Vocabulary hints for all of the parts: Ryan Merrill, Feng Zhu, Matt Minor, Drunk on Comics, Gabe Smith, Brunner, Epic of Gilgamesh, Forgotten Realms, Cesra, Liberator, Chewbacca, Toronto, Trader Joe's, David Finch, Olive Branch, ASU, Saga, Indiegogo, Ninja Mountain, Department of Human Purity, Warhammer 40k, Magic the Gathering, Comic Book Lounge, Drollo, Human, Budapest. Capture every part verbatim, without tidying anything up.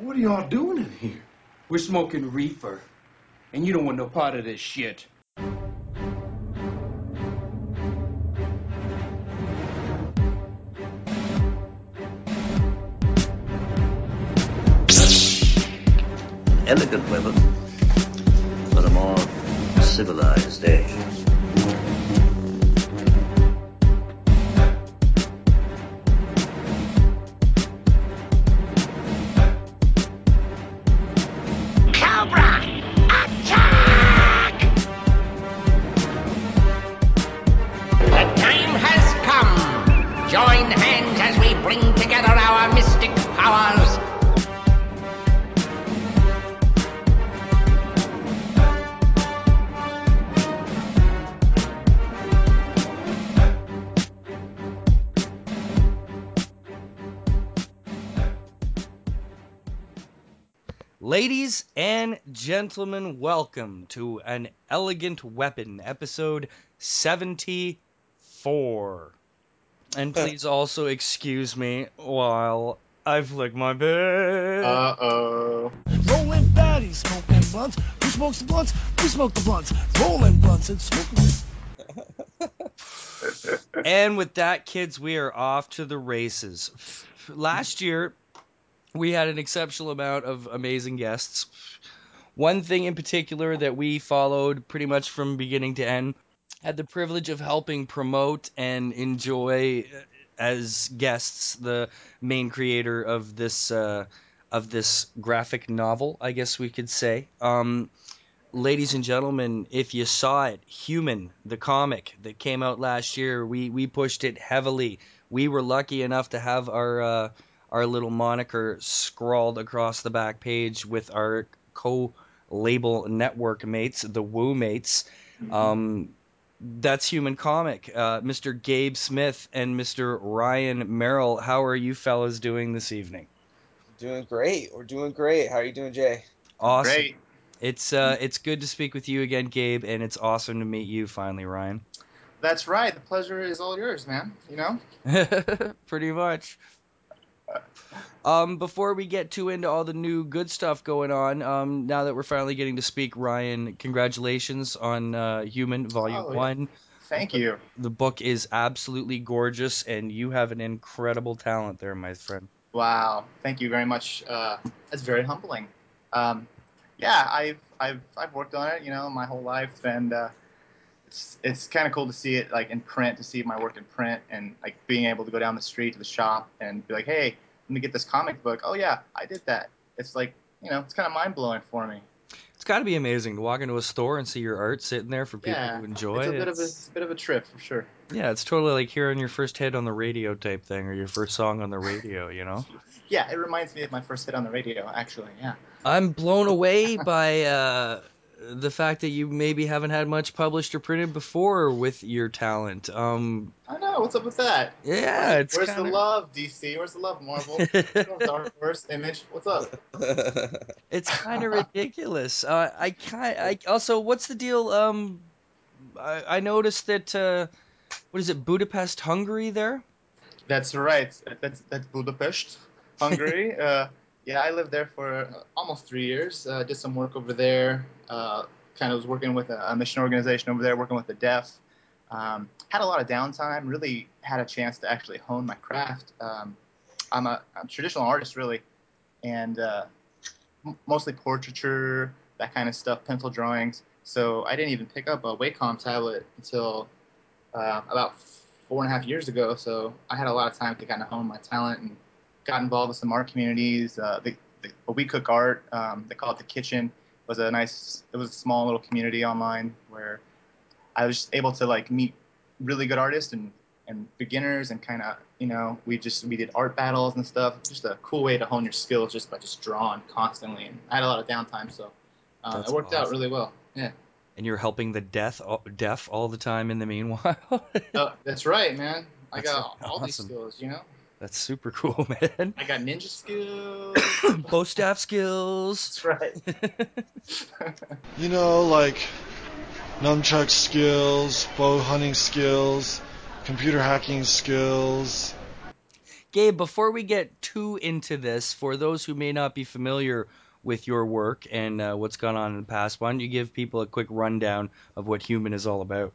What are y'all doing in here? We're smoking reefer, and you don't want no part of this shit. Elegant women, but a more civilized age. Ladies and gentlemen, welcome to An Elegant Weapon, episode seventy-four. And please also excuse me while I flick my bed. Uh-oh. Rolling baddies, smoking blunts. Who smokes the blunts? Who smokes the blunts? Rolling blunts and smoking. And with that, kids, we are off to the races. Last year, we had an exceptional amount of amazing guests. One thing in particular that we followed pretty much from beginning to end, had the privilege of helping promote and enjoy as guests the main creator of this uh, of this graphic novel, I guess we could say. Um, ladies and gentlemen, if you saw it, Human, the comic that came out last year, we, we pushed it heavily. We were lucky enough to have our... Uh, Our little moniker scrawled across the back page with our co-label network mates, the Woo Mates. Mm-hmm. Um, that's Human Comic. Uh, Mister Gabe Smith and Mister Ryan Merrill, how are you fellas doing this evening? Doing great. We're doing great. How are you doing, Jay? Awesome. Great. It's uh, it's good to speak with you again, Gabe, and it's awesome to meet you finally, Ryan. That's right. The pleasure is all yours, man. You know? Pretty much. Um, before we get too into all the new good stuff going on, um, now that we're finally getting to speak, Ryan, congratulations on uh, Human Volume oh, one. Yeah. Thank you. The book is absolutely gorgeous, and you have an incredible talent there, my friend. Wow. Thank you very much. Uh, that's very humbling. Um, yeah, I've, I've, I've worked on it, you know, my whole life, and uh, it's, it's kind of cool to see it, like, in print, to see my work in print, and, like, being able to go down the street to the shop and be like, hey, let me get this comic book. Oh, yeah, I did that. It's like, you know, it's kind of mind-blowing for me. It's got to be amazing to walk into a store and see your art sitting there for people yeah, to enjoy. It's a, bit it's... Of a, it's a bit of a trip, for sure. Yeah, it's totally like hearing your first hit on the radio type thing or your first song on the radio, you know? Yeah, it reminds me of my first hit on the radio, actually, yeah. I'm blown away by uh, the fact that you maybe haven't had much published or printed before with your talent. Um, I know. What's up with that? Yeah. Where's, it's where's kinda... the love, D C? Where's the love, Marvel? Where's Image? What's up? It's kind of ridiculous. Uh, I kind. I also. What's the deal? Um, I, I noticed that. Uh, what is it? Budapest, Hungary. There. That's right. That's that's Budapest, Hungary. uh, yeah, I lived there for almost three years. Uh, did some work over there. Uh, kind of was working with a, a mission organization over there, working with the deaf. Um, had a lot of downtime, really had a chance to actually hone my craft. Um, I'm, a, I'm a traditional artist, really, and uh, m mostly portraiture, that kind of stuff, pencil drawings. So I didn't even pick up a Wacom tablet until uh, about four and a half years ago. So I had a lot of time to kind of hone my talent and got involved with some art communities. Uh, the, the, we cook art. Um, they call it The Kitchen. Was a nice, it was a small little community online where I was able to like meet really good artists and, and beginners and kind of, you know, we just, we did art battles and stuff. Just a cool way to hone your skills just by just drawing constantly. And I had a lot of downtime, so uh, it worked awesome. Out really well. Yeah. And you're helping the deaf, deaf all the time in the meanwhile? uh, that's right, man. I that's got awesome. All these skills, you know? That's super cool, man. I got ninja skills. Bow staff skills. That's right. You know, like nunchuck skills, bow hunting skills, computer hacking skills. Gabe, before we get too into this, for those who may not be familiar with your work and uh, what's gone on in the past, why don't you give people a quick rundown of what Human is all about?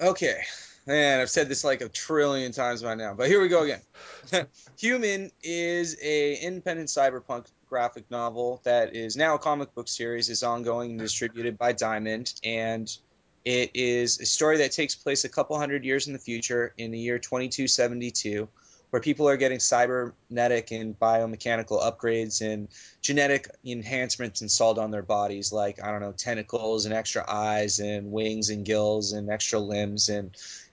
Okay. Man, I've said this like a trillion times by now, but here we go again. Human is a independent cyberpunk graphic novel that is now a comic book series, is ongoing and distributed by Diamond, and it is a story that takes place a couple hundred years in the future, in the year twenty-two seventy-two, where people are getting cybernetic and biomechanical upgrades and genetic enhancements installed on their bodies, like, I don't know, tentacles and extra eyes and wings and gills and extra limbs, and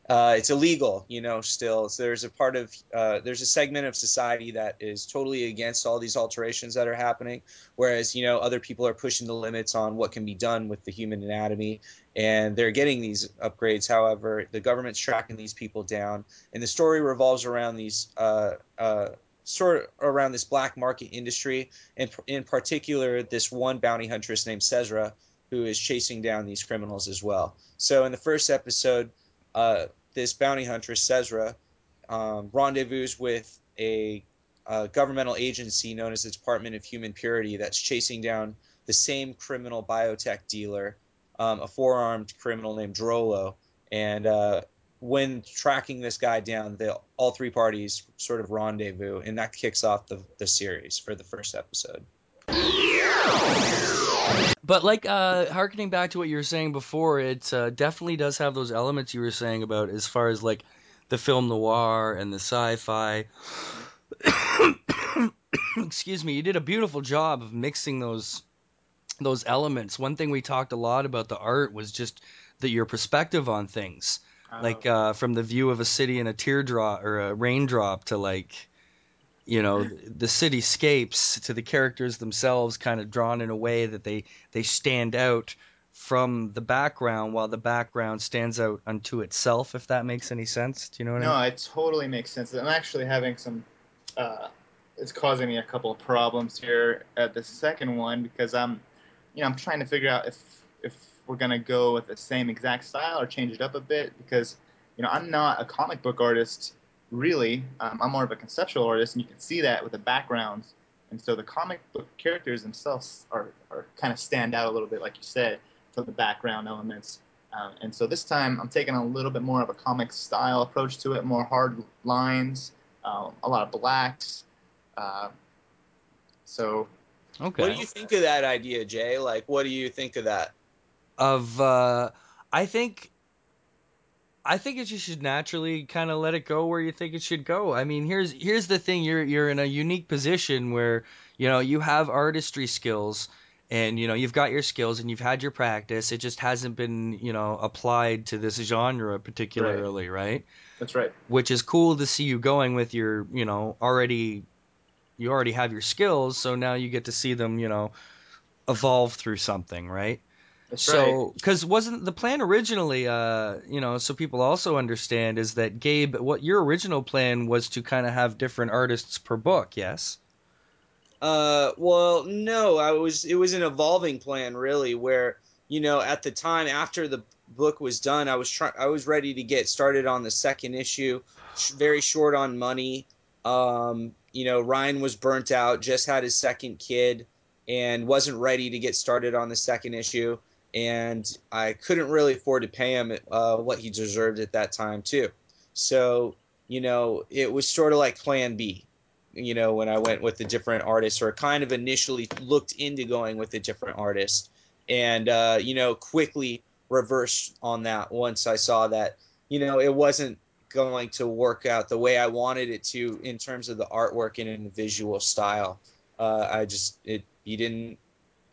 Uh, it's illegal, you know, still. So there's a part of uh, there's a segment of society that is totally against all these alterations that are happening, whereas, you know, other people are pushing the limits on what can be done with the human anatomy, and they're getting these upgrades. However, the government's tracking these people down, and the story revolves around these uh, uh, sort of around this black market industry, and in particular, this one bounty huntress named Cesra, who is chasing down these criminals as well. So in the first episode, Uh, this bounty huntress, Cesra, um, rendezvous with a, a governmental agency known as the Department of Human Purity that's chasing down the same criminal biotech dealer, um, a four-armed criminal named Drollo. And uh, when tracking this guy down, the, all three parties sort of rendezvous, and that kicks off the, the series for the first episode. But like, uh, hearkening back to what you were saying before, it uh, definitely does have those elements you were saying about as far as like the film noir and the sci-fi. Excuse me. You did a beautiful job of mixing those those elements. One thing we talked a lot about the art was just that your perspective on things, oh. like uh, from the view of a city and a teardrop or a raindrop to like, you know, the cityscapes, to the characters themselves, kind of drawn in a way that they, they stand out from the background while the background stands out unto itself, if that makes any sense. Do you know what no, I mean? No, it totally makes sense. I'm actually having some uh, – it's causing me a couple of problems here at the second one because I'm, you know, I'm trying to figure out if, if we're going to go with the same exact style or change it up a bit because, you know, I'm not a comic book artist – really, um, I'm more of a conceptual artist, and you can see that with the backgrounds. And so the comic book characters themselves are, are kind of stand out a little bit, like you said, from the background elements. Um, and so this time I'm taking a little bit more of a comic style approach to it, more hard lines, um, a lot of blacks. Uh, so okay. What do you think of that idea, Jay? Like, what do you think of that? Of, uh, I think... I think it, you should naturally kind of let it go where you think it should go. I mean, here's here's the thing. You're you're in a unique position where, you know, you have artistry skills and, you know, you've got your skills and you've had your practice. It just hasn't been, you know, applied to this genre particularly, right? right? That's right. Which is cool to see you going with your, you know, already you already have your skills. So now you get to see them, you know, evolve through something, right? That's so, because right. wasn't the plan originally, uh, you know, so people also understand is that, Gabe, what your original plan was to kind of have different artists per book, yes? Uh, well, no, I was, it was an evolving plan, really, where, you know, at the time after the book was done, I was trying, I was ready to get started on the second issue, sh very short on money. Um, you know, Ryan was burnt out, just had his second kid, and wasn't ready to get started on the second issue. And I couldn't really afford to pay him uh, what he deserved at that time too. So, you know, it was sort of like plan B, you know, when I went with the different artists, or kind of initially looked into going with a different artist, and, uh, you know, quickly reversed on that once I saw that, you know, it wasn't going to work out the way I wanted it to in terms of the artwork and in the visual style. Uh, I just, it, he didn't,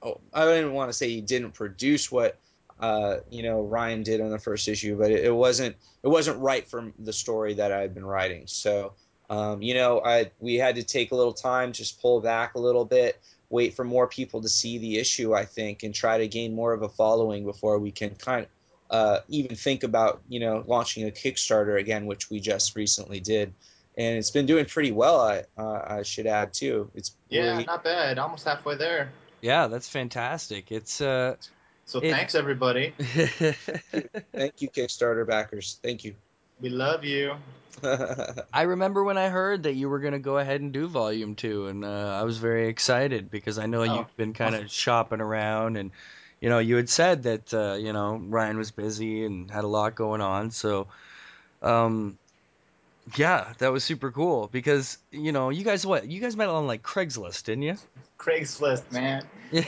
oh, I didn't want to say he didn't produce what, uh, you know, Ryan did on the first issue, but it, it wasn't, it wasn't right for the story that I had been writing. So, um, you know, I, we had to take a little time, just pull back a little bit, wait for more people to see the issue, I think, and try to gain more of a following before we can kind of, uh, even think about, you know, launching a Kickstarter again, which we just recently did. And it's been doing pretty well, I, uh, I should add, too. It's yeah, really... not bad. Almost halfway there. Yeah, that's fantastic. It's uh, So it... thanks, everybody. Thank you, Kickstarter backers. Thank you. We love you. I remember when I heard that you were going to go ahead and do Volume two, and uh, I was very excited because I know oh. you've been kind of shopping around, and you know, you had said that uh, you know, Ryan was busy and had a lot going on, so um, yeah, that was super cool because you know, you guys what you guys met on like Craigslist, didn't you? Craigslist, man.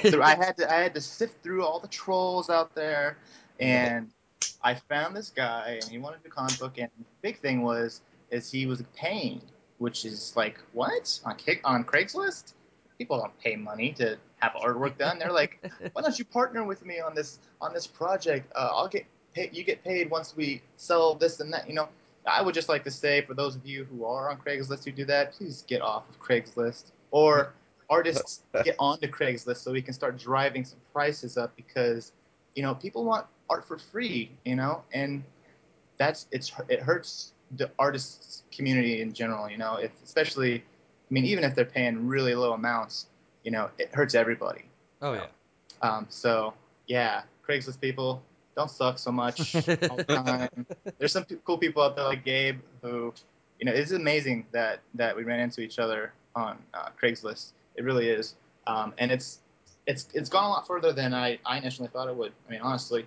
So I had to I had to sift through all the trolls out there, and I found this guy, and he wanted the comic book, and the big thing was is he was paying, which is like, what? On Kick, on Craigslist? People don't pay money to have artwork done. They're like, why don't you partner with me on this on this project? Uh, I'll get paid. You get paid once we sell this and that. You know, I would just like to say for those of you who are on Craigslist who do that, please get off of Craigslist, or artists get onto Craigslist so we can start driving some prices up because you know people want art for free, you know, and that's it's it hurts the artists community in general, you know, if especially, I mean, even if they're paying really low amounts, you know, it hurts everybody. Oh yeah. Um. So yeah, Craigslist people, don't suck so much all the time. There's some cool people out there like Gabe who, you know, it's amazing that that we ran into each other on uh, Craigslist. It really is, um, and it's it's it's gone a lot further than I I initially thought it would. I mean, honestly.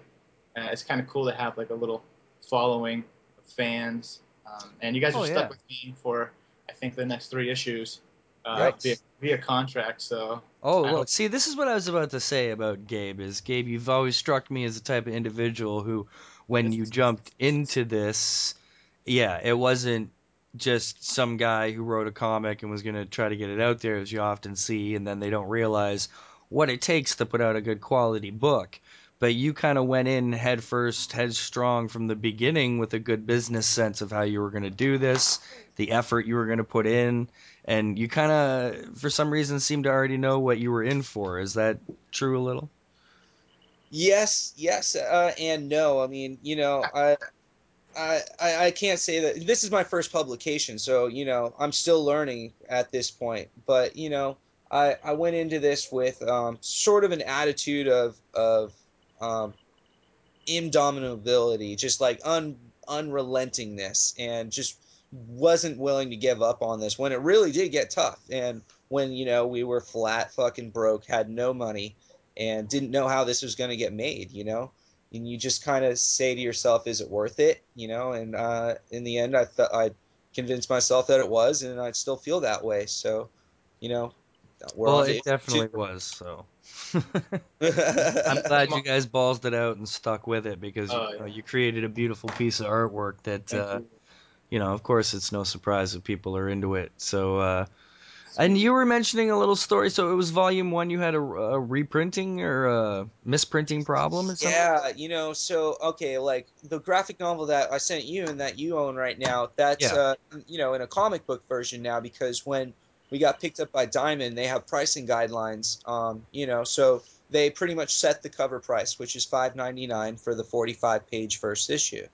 Uh, it's kind of cool to have like a little following of fans, um, and you guys oh, are stuck yeah. with me for I think the next three issues uh, via, via contract. So oh well, see, this is what I was about to say about Gabe. Is Gabe, you've always struck me as the type of individual who, when you jumped into this, yeah, it wasn't just some guy who wrote a comic and was going to try to get it out there, as you often see, and then they don't realize what it takes to put out a good quality book. But you kind of went in head first, headstrong from the beginning with a good business sense of how you were going to do this, the effort you were going to put in, and you kind of, for some reason, seemed to already know what you were in for. Is that true a little? Yes, yes, uh, and no. I mean, you know, I, I, I can't say that. This is my first publication, so, you know, I'm still learning at this point. But, you know, I, I went into this with um, sort of an attitude of, of – Um, indomitability, just like un unrelentingness, and just wasn't willing to give up on this when it really did get tough, and when you know we were flat fucking broke, had no money, and didn't know how this was going to get made, you know, and you just kind of say to yourself, is it worth it, you know? And uh, in the end, I th I convinced myself that it was, and I still feel that way. So, you know, we're well, it definitely was. So. I'm glad you guys ballsed it out and stuck with it because oh, yeah. you know, you created a beautiful piece of artwork that uh, you. you know, of course it's no surprise that people are into it. So uh, and you were mentioning a little story, so it was volume one you had a, a reprinting or a misprinting problem or something? Yeah, you know, so okay, like the graphic novel that I sent you and that you own right now, that's yeah. uh, you know, in a comic book version now because when we got picked up by Diamond. They have pricing guidelines, um, you know, so they pretty much set the cover price, which is five ninety-nine for the forty-five page first issue.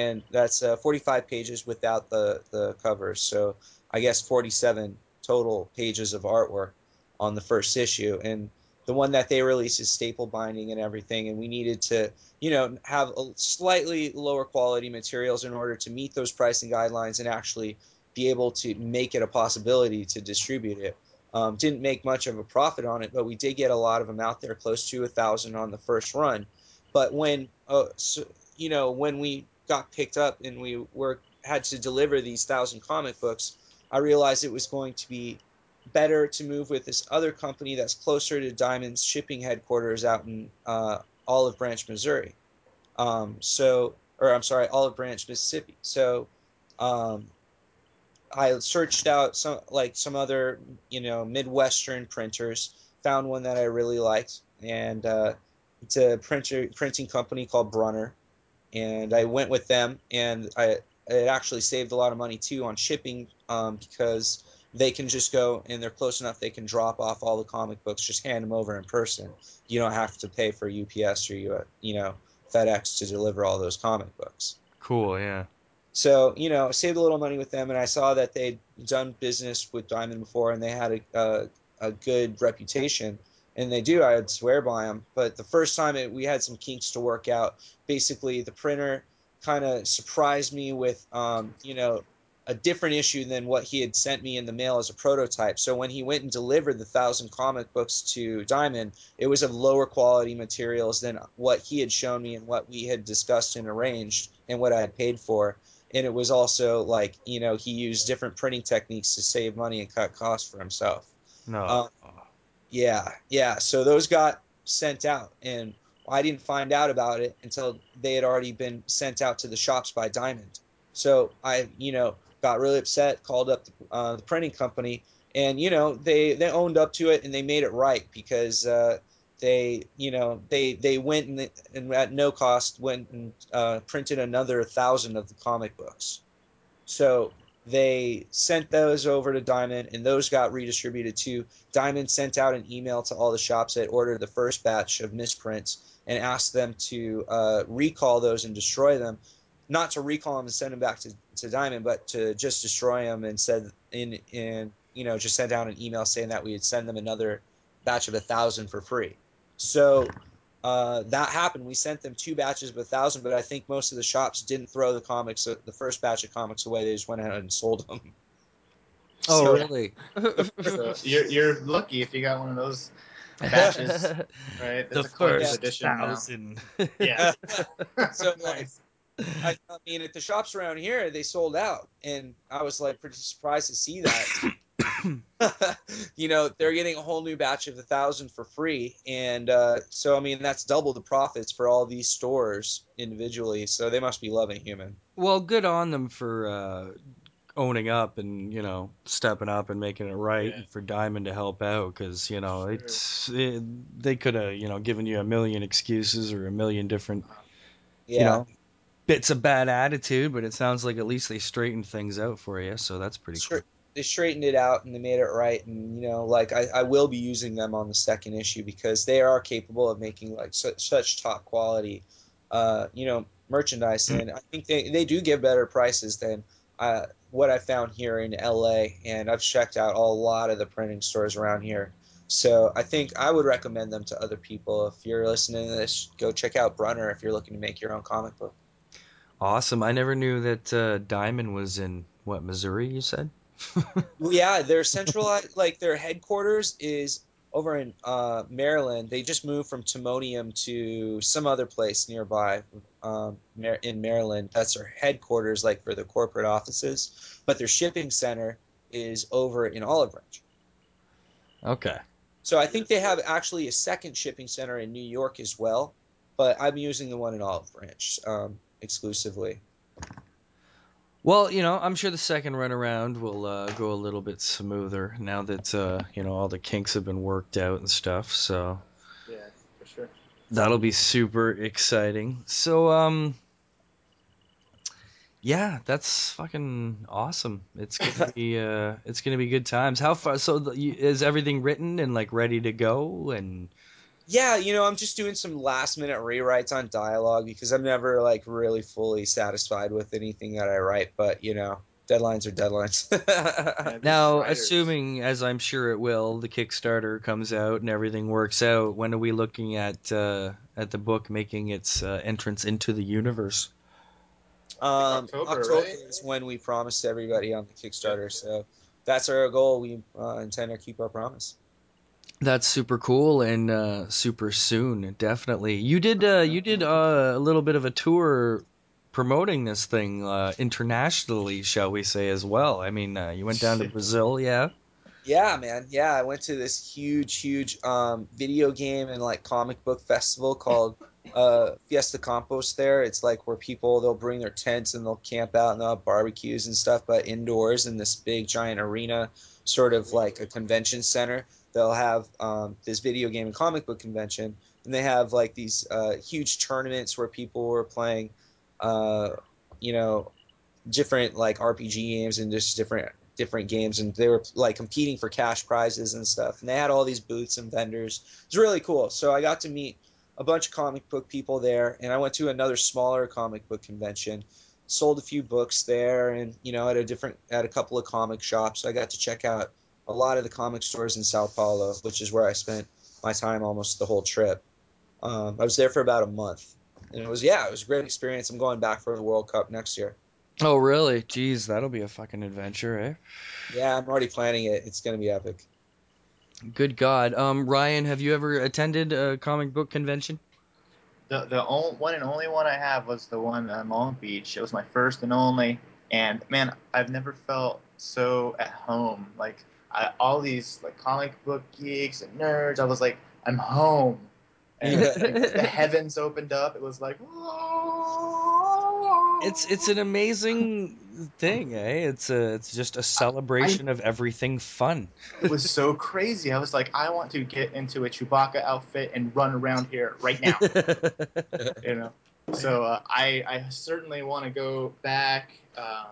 And that's uh, forty-five pages without the, the cover. So I guess forty-seven total pages of artwork on the first issue. And the one that they release is staple binding and everything. And we needed to, you know, have a slightly lower quality materials in order to meet those pricing guidelines and actually be able to make it a possibility to distribute it. Um, didn't make much of a profit on it, but we did get a lot of them out there, close to a thousand on the first run. But when uh, so, you know, when we got picked up and we were had to deliver these thousand comic books, I realized it was going to be better to move with this other company that's closer to Diamond's shipping headquarters out in uh, Olive Branch, Missouri. Um, so, or I'm sorry, Olive Branch, Mississippi. So. Um, I searched out some like some other, you know, Midwestern printers, found one that I really liked, and uh, it's a printer printing company called Brunner, and I went with them, and I it actually saved a lot of money too on shipping um, because they can just go and they're close enough they can drop off all the comic books, just hand them over in person. You don't have to pay for U P S or you you know FedEx to deliver all those comic books. Cool, yeah. So, you know, saved a little money with them, and I saw that they'd done business with Diamond before, and they had a, a, a good reputation, and they do. I would swear by them. But the first time, it, we had some kinks to work out. Basically, the printer kind of surprised me with, um, you know, a different issue than what he had sent me in the mail as a prototype. So when he went and delivered the thousand comic books to Diamond, it was of lower quality materials than what he had shown me and what we had discussed and arranged and what I had paid for. And it was also like, you know, he used different printing techniques to save money and cut costs for himself. No. Um, yeah. Yeah. So those got sent out, and I didn't find out about it until they had already been sent out to the shops by Diamond. So I, you know, got really upset, called up the, uh, the printing company, and, you know, they, they owned up to it and they made it right, because uh, they, you know, they, they went and, and at no cost went and uh, printed another thousand of the comic books. So they sent those over to Diamond, and those got redistributed to Diamond. Sent out an email to all the shops that ordered the first batch of misprints and asked them to uh, recall those and destroy them. Not to recall them and send them back to, to Diamond, but to just destroy them, and said in in you know just sent out an email saying that we would send them another batch of a thousand for free. So uh, that happened. We sent them two batches of a thousand, but I think most of the shops didn't throw the comics, the first batch of comics, away. They just went out and sold them. Oh, so, really? So you're you're lucky if you got one of those batches, right? The first thousand. Yeah. So nice. I, I mean, at the shops around here, they sold out, and I was like pretty surprised to see that. You know, they're getting a whole new batch of a thousand for free, and uh, so I mean, that's double the profits for all these stores individually. So they must be loving Human. Well, good on them for uh, owning up and you know stepping up and making it right, yeah. And for Diamond to help out, because you know sure. it's it, they could have you know given you a million excuses or a million different, yeah. You know, bits of bad attitude, but it sounds like at least they straightened things out for you, so that's pretty cool. They straightened it out and they made it right, and you know, like I, I will be using them on the second issue, because they are capable of making like su such top quality, uh, you know, merchandise, and I think they they do give better prices than uh, what I found here in L A, and I've checked out a lot of the printing stores around here. So I think I would recommend them to other people. If you're listening to this, go check out Brunner if you're looking to make your own comic book. Awesome. I never knew that uh, Diamond was in, what, Missouri, you said? Yeah, their centralized, like their headquarters is over in uh, Maryland. They just moved from Timonium to some other place nearby um, in Maryland. That's their headquarters, like for the corporate offices. But their shipping center is over in Olive Branch. Okay. So I think they have actually a second shipping center in New York as well, but I'm using the one in Olive Branch. Um, exclusively. Well, you know, I'm sure the second run around will uh, go a little bit smoother now that uh, you know all the kinks have been worked out and stuff. So yeah, for sure. That'll be super exciting. So um, yeah, that's fucking awesome. It's gonna be uh, it's gonna be good times. How far? So the, is everything written and like ready to go and? Yeah, you know, I'm just doing some last-minute rewrites on dialogue, because I'm never, like, really fully satisfied with anything that I write. But, you know, deadlines are deadlines. Yeah, now, writers. Assuming, as I'm sure it will, the Kickstarter comes out and everything works out, when are we looking at uh, at the book making its uh, entrance into the universe? Um, October, October right? is when we promised everybody on the Kickstarter. So that's our goal. We uh, intend to keep our promise. That's super cool and uh, super soon, definitely. You did uh, you did uh, a little bit of a tour promoting this thing uh, internationally, shall we say, as well. I mean, uh, you went down to Brazil, yeah? Yeah, man. Yeah, I went to this huge, huge um, video game and like comic book festival called uh, Fiesta Compost there. It's like where people, they'll bring their tents and they'll camp out and they'll have barbecues and stuff, but indoors in this big giant arena, sort of like a convention center. They'll have um, this video game and comic book convention, and they have like these uh, huge tournaments where people were playing, uh, you know, different like R P G games and just different different games, and they were like competing for cash prizes and stuff. And they had all these booths and vendors. It was really cool. So I got to meet a bunch of comic book people there, and I went to another smaller comic book convention. Sold a few books there, and you know, at a different at a couple of comic shops. So I got to check out a lot of the comic stores in Sao Paulo, which is where I spent my time almost the whole trip. Um, I was there for about a month. and it was yeah, it was a great experience. I'm going back for the World Cup next year. Oh really? Jeez, that'll be a fucking adventure, eh? Yeah, I'm already planning it. It's gonna be epic. Good God, um, Ryan, have you ever attended a comic book convention? The the only, one and only one I have was the one on Long Beach. It was my first and only, and man, I've never felt so at home. Like I, all these like comic book geeks and nerds, I was like, I'm home. And like, the heavens opened up. It was like, whoa. It's it's an amazing thing, eh? It's a it's just a celebration I, I, of everything fun. It was so crazy. I was like, I want to get into a Chewbacca outfit and run around here right now. You know, so uh, I I certainly want to go back. Um,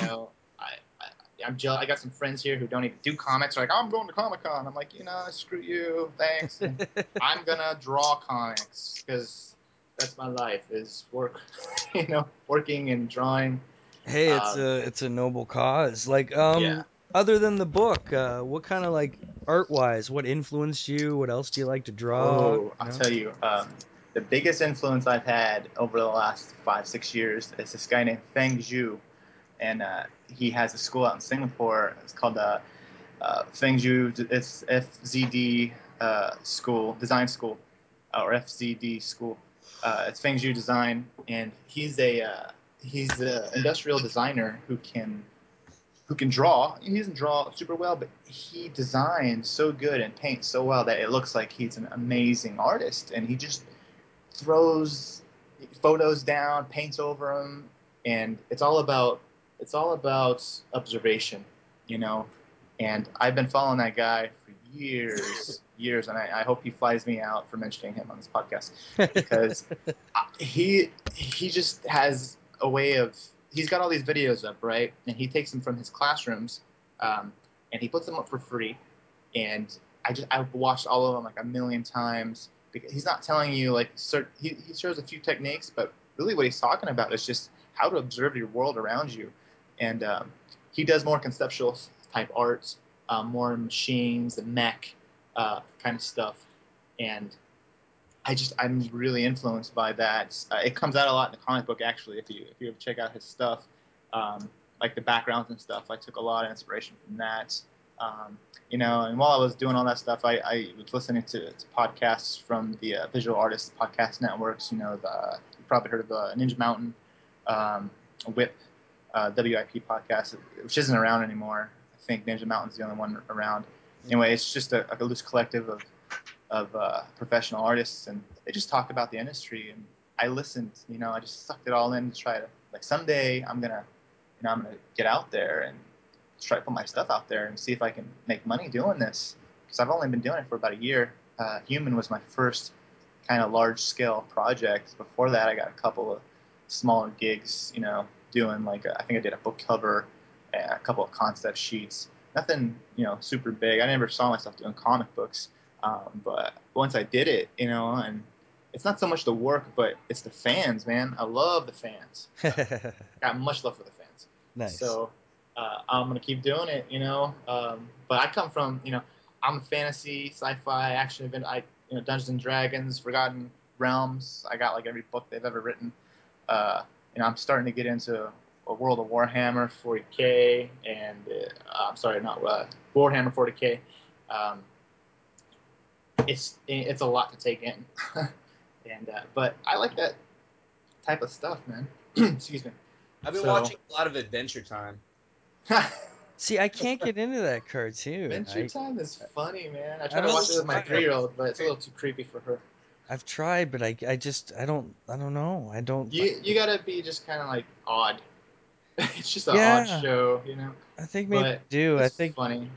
you know, I, I I'm jealous. I got some friends here who don't even do comics. They're like, I'm going to Comic Con. I'm like, you know, screw you, thanks. And I'm gonna draw comics because that's my life is work. You know, working and drawing. Hey, it's um, a it's a noble cause. Like, um, yeah. Other than the book, uh, what kind of like art wise, what influenced you? What else do you like to draw? Oh, I'll you know? tell you. Um, the biggest influence I've had over the last five six years is this guy named Feng Zhu, and uh, he has a school out in Singapore. It's called the uh, uh, Feng Zhu. It's F Z D uh, school, design school, or F Z D school. Uh, it's Feng Zhu design, and he's a uh, He's an industrial designer who can who can draw. He doesn't draw super well, but he designs so good and paints so well that it looks like he's an amazing artist. And he just throws photos down, paints over them, and it's all about it's all about observation, you know. And I've been following that guy for years, years, and I, I hope he flies me out for mentioning him on this podcast because I, he he just has a way of he's got all these videos up, right, and he takes them from his classrooms um and he puts them up for free, and i just i've watched all of them like a million times because he's not telling you like certain he, he shows a few techniques, but really what he's talking about is just how to observe your world around you. And um he does more conceptual type art, uh, more machines and mech uh kind of stuff, and I just I'm really influenced by that. Uh, it comes out a lot in the comic book, actually. If you if you check out his stuff, um, like the backgrounds and stuff, I took a lot of inspiration from that. Um, you know, and while I was doing all that stuff, I, I was listening to, to podcasts from the uh, Visual Artists Podcast Networks. You know, the, you probably heard of the Ninja Mountain, um, WIP, uh, W I P podcast, which isn't around anymore. I think Ninja Mountain's the only one around. Anyway, it's just a, a loose collective of. of uh, professional artists, and they just talked about the industry, and I listened, you know, I just sucked it all in to try to, like, someday I'm gonna, you know, I'm gonna get out there and try to put my stuff out there and see if I can make money doing this, because I've only been doing it for about a year. Uh, Human was my first kind of large-scale project. Before that, I got a couple of smaller gigs, you know, doing, like, a, I think I did a book cover, and a couple of concept sheets, nothing, you know, super big. I never saw myself doing comic books. Um, but once I did it, you know, and it's not so much the work, but it's the fans, man. I love the fans. Uh, got much love for the fans. Nice. So uh, I'm going to keep doing it, you know. Um, but I come from, you know, I'm fantasy, sci-fi, action event. I, you know, Dungeons and Dragons, Forgotten Realms. I got like every book they've ever written. Uh, you know, I'm starting to get into a world of Warhammer forty K and uh, I'm sorry, not uh, Warhammer forty K. Um, It's it's a lot to take in, and uh, but I like that type of stuff, man. Excuse me. I've been so. watching a lot of Adventure Time. See, I can't get into that cartoon. Adventure I, Time is funny, man. I try I to watch it with my three-year-old, but it's a little too creepy for her. I've tried, but I, I just I don't I don't know I don't. You you gotta be just kind of like odd. It's just an yeah. odd show, you know. I think maybe I do. I think funny.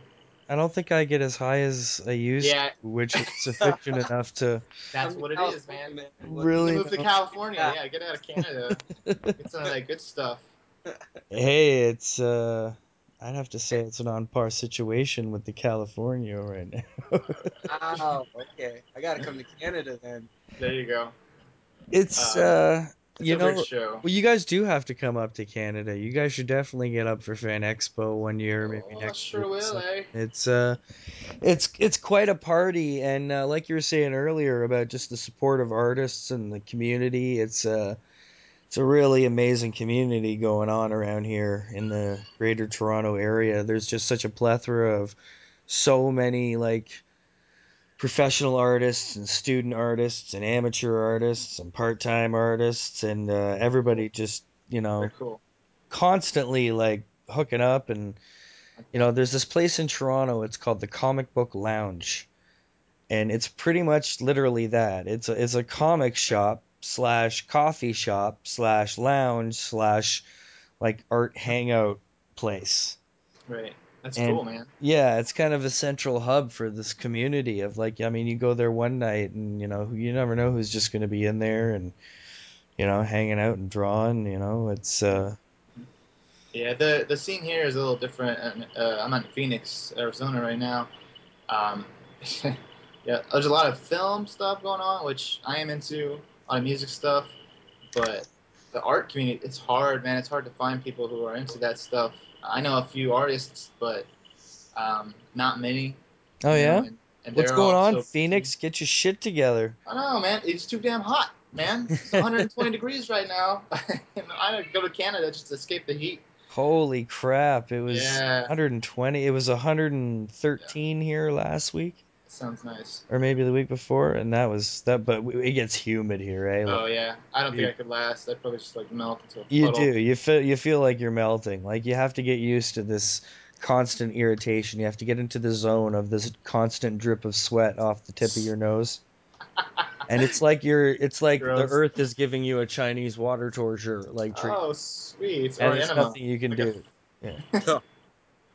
I don't think I get as high as I used yeah. to, which is sufficient enough to... That's what it is, man. man. Really? Move to California. Yeah. yeah, get out of Canada. Get some of that good stuff. Hey, it's... Uh, I'd have to say it's an on-par situation with the California right now. Oh, okay. I got to come to Canada then. There you go. It's... Uh, uh, you know, well, you guys do have to come up to Canada. You guys should definitely get up for Fan Expo one year, maybe oh, next sure year. Will, so eh? It's uh, it's it's quite a party, and uh, like you were saying earlier about just the support of artists and the community, it's uh, it's a really amazing community going on around here in the Greater Toronto area. There's just such a plethora of so many like professional artists and student artists and amateur artists and part-time artists and uh, everybody just, you know, cool. constantly like hooking up. And, you know, there's this place in Toronto, it's called the Comic Book Lounge, and it's pretty much literally that. It's a, it's a comic shop slash coffee shop slash lounge slash like art hangout place. Right. That's and, cool, man. Yeah, it's kind of a central hub for this community of like, I mean, you go there one night and, you know, you never know who's just going to be in there and, you know, hanging out and drawing, you know, it's. Uh... Yeah, the the scene here is a little different. Uh, I'm in Phoenix, Arizona right now. Um, yeah, there's a lot of film stuff going on, which I am into, a lot of music stuff, but the art community, it's hard, man. It's hard to find people who are into that stuff. I know a few artists, but um, not many. Oh, yeah? And, and what's going on, so Phoenix? Busy. Get your shit together. I know, man. It's too damn hot, man. It's one hundred twenty degrees right now. I don't go to Canada just to escape the heat. Holy crap. It was yeah. one hundred twenty. It was one hundred thirteen yeah. here last week. Sounds nice. Or maybe the week before, and that was that. But it gets humid here, right? Like, oh yeah, I don't think you, I could last. I'd probably just like melt into a puddle. You do. You feel. You feel like you're melting. Like you have to get used to this constant irritation. You have to get into the zone of this constant drip of sweat off the tip of your nose. And it's like you're. It's like gross. The earth is giving you a Chinese water torture like treatment. Oh sweet. And or there's enema. Nothing you can like do. A... Yeah.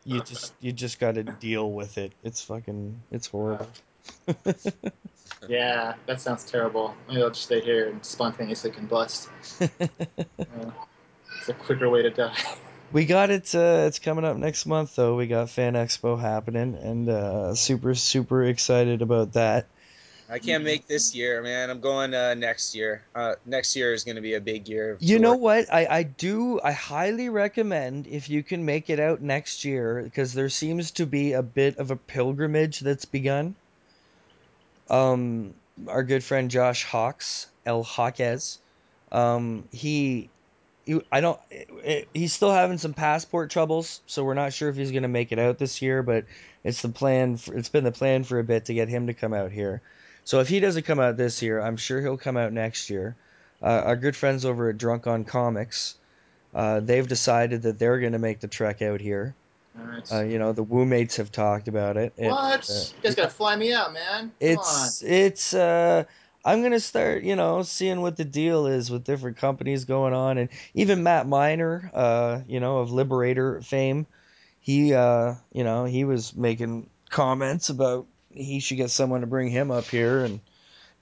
You just you just got to deal with it. It's fucking it's horrible. Yeah, that sounds terrible. Maybe I'll just stay here and spontaneously combust. uh, it's a quicker way to die. We got it. Uh, it's coming up next month, though. We got Fan Expo happening, and uh, super super excited about that. I can't make this year, man. I'm going uh, next year. Uh, next year is going to be a big year. You know what? I, I do. I highly recommend if you can make it out next year, because there seems to be a bit of a pilgrimage that's begun. Um, our good friend Josh Hawks, El Hawkes, um, he, he, I don't. It, he's still having some passport troubles, so we're not sure if he's going to make it out this year. But it's the plan. For, it's been the plan for a bit to get him to come out here. So if he doesn't come out this year, I'm sure he'll come out next year. Uh, our good friends over at Drunk on Comics, uh, they've decided that they're going to make the trek out here. All right. Uh, you know, the Woo mates have talked about it. What? It, uh, you guys got to fly me out, man. Come it's on. it's. Uh, I'm going to start, you know, seeing what the deal is with different companies going on, and even Matt Minor, uh, you know, of Liberator fame, he, uh, you know, he was making comments about. He should get someone to bring him up here and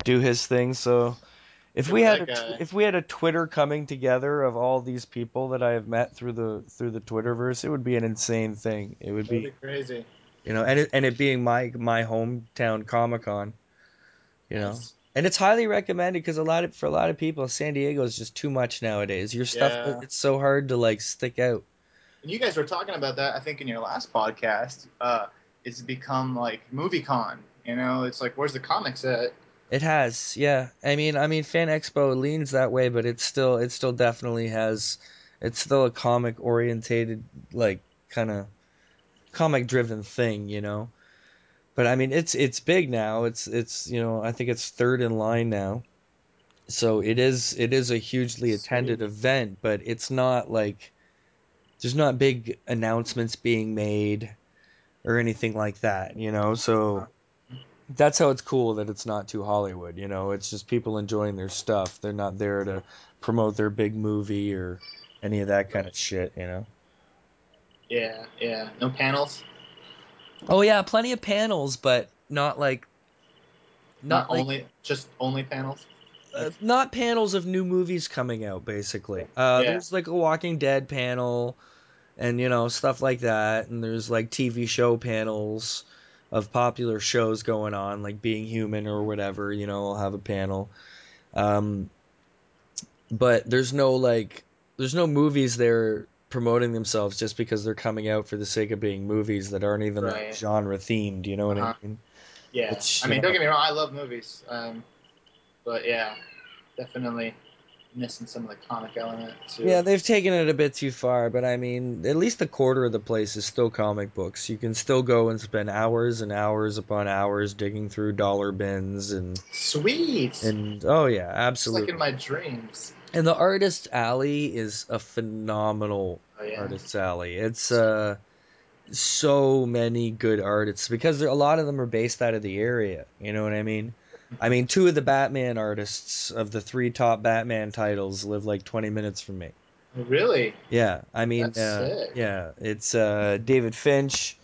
do his thing. So if we had a, if we had a Twitter coming together of all these people that I have met through the through the Twitterverse, it would be an insane thing. It would be, be crazy, you know, and it, and it being my my hometown Comic-Con, you know, yes. And it's highly recommended because a lot of for a lot of people, San Diego is just too much nowadays. Your stuff, yeah. It's so hard to like stick out. And you guys were talking about that, I think, in your last podcast. Uh, It's become like MovieCon, you know. It's like, where's the comics at? It has, yeah. I mean, I mean, Fan Expo leans that way, but it's still, it still definitely has, it's still a comic orientated, like kind of comic driven thing, you know. But I mean, it's it's big now. It's it's you know, I think it's third in line now. So it is it is a hugely Sweet. attended event, but it's not like there's not big announcements being made. Or anything like that, you know. So that's how it's cool that it's not too Hollywood, you know. It's just people enjoying their stuff. They're not there to promote their big movie or any of that kind of shit, you know. Yeah, yeah. No panels? Oh yeah, plenty of panels, but not like not, not like, only just only panels. Uh, not panels of new movies coming out, basically. Uh, yeah. There's like a Walking Dead panel. And, you know, stuff like that. And there's, like, T V show panels of popular shows going on, like Being Human or whatever, you know, I'll have a panel. Um, but there's no like there's no movies there promoting themselves just because they're coming out for the sake of being movies that aren't even right. like, genre themed. You know what uh-huh. I mean? Yeah. Which, I mean, know. Don't get me wrong. I love movies, um, but yeah, definitely missing some of the comic element too. Yeah, they've taken it a bit too far, but I mean, at least a quarter of the place is still comic books. You can still go and spend hours and hours upon hours digging through dollar bins and sweet. And oh yeah, absolutely. It's like in my dreams. And the Artist Alley is a phenomenal oh, yeah. Artist Alley. It's uh, so many good artists because a lot of them are based out of the area. You know what I mean? I mean, two of the Batman artists of the three top Batman titles live like twenty minutes from me. Really? Yeah. I mean, That's uh, sick. yeah, it's uh, David Finch.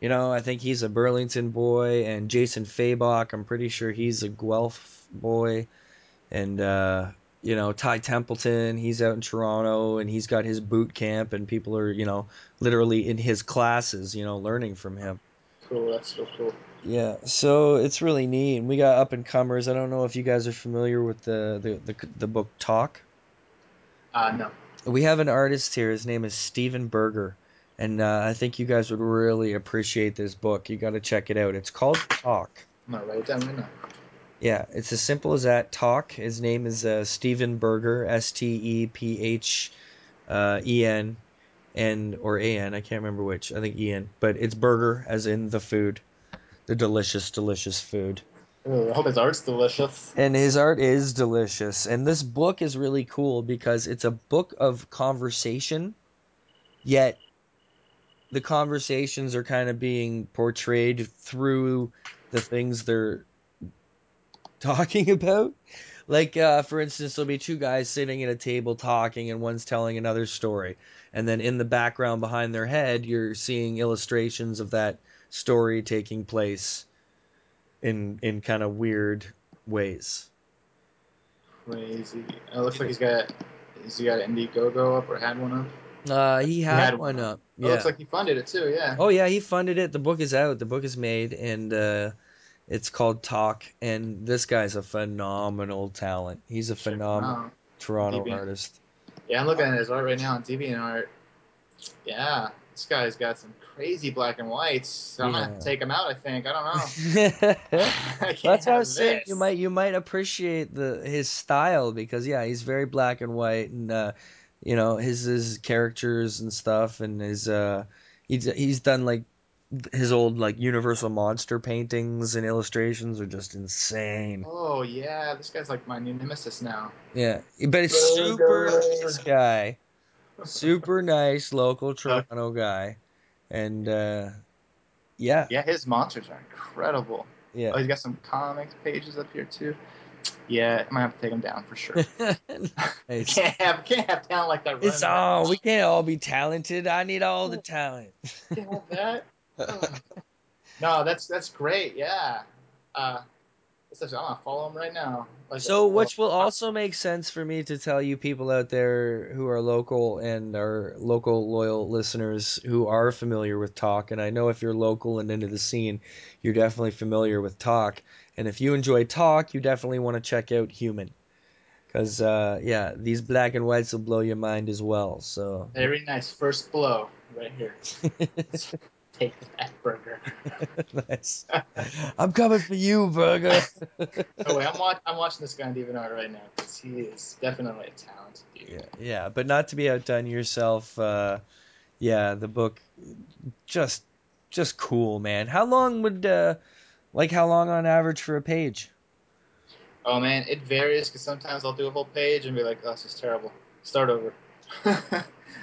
You know, I think he's a Burlington boy, and Jason Fabok. I'm pretty sure he's a Guelph boy. And, uh, you know, Ty Templeton, he's out in Toronto, and he's got his boot camp, and people are, you know, literally in his classes, you know, learning from him. Cool. That's so cool. Yeah, so it's really neat. And we got up and comers. I don't know if you guys are familiar with the the, the, the book Talk. Uh, no. We have an artist here. His name is Steven Berger, and uh, I think you guys would really appreciate this book. You got to check it out. It's called Talk. I'm gonna write it down right now. Yeah, it's as simple as that. Talk. His name is uh, Steven Berger. S T E P H E N, and or A N. I can't remember which. I think E N. But it's burger, as in the food. The delicious, delicious food. Ooh, I hope his art's delicious. And his art is delicious. And this book is really cool because it's a book of conversation, yet the conversations are kind of being portrayed through the things they're talking about. Like, uh, for instance, there'll be two guys sitting at a table talking, and one's telling another story. And then in the background behind their head, you're seeing illustrations of that story taking place in in kind of weird ways. Crazy. It looks like he's got has he got an Indiegogo up or had one up? Uh, he had, he had one up. Yeah. It looks like he funded it too, yeah. Oh yeah, he funded it. The book is out. The book is made, and uh, it's called Talk. And this guy's a phenomenal talent. He's a phenomenal Toronto artist. Yeah, I'm looking at his art right now on DeviantArt. Yeah. This guy's got some crazy black and whites, so yeah. I'm gonna have to take him out. I think I don't know. I That's what I was this. saying. You might you might appreciate the his style because yeah, he's very black and white, and uh, you know his his characters and stuff, and his uh, he's he's done like his old like Universal Monster paintings and illustrations are just insane. Oh yeah, this guy's like my new nemesis now. Yeah, but it's Go super guys. This guy. Super nice local Toronto guy, and uh, yeah, yeah, his monsters are incredible. Yeah, oh, he's got some comics pages up here too. Yeah, I might have to take him down for sure. Nice. Can't have can't have talent like that. It's all we can't all be talented. I need all the talent. Can't have that. No, that's that's great. Yeah, uh, I'm gonna follow him right now. Like so, which will also make sense for me to tell you people out there who are local and are local loyal listeners who are familiar with Talk. And I know if you're local and into the scene, you're definitely familiar with Talk. And if you enjoy Talk, you definitely want to check out Human. Because, uh, yeah, these black and whites will blow your mind as well. So very nice. First blow right here. Take that, Burger. Nice. I'm coming for you, Burger. Oh wait, I'm, watch I'm watching this guy on DeviantArt right now because he is definitely a talented dude. Yeah, yeah, but not to be outdone yourself. Uh, yeah, the book, just, just cool, man. How long would, uh, like, how long on average for a page? Oh man, it varies because sometimes I'll do a whole page and be like, oh, this is terrible. Start over.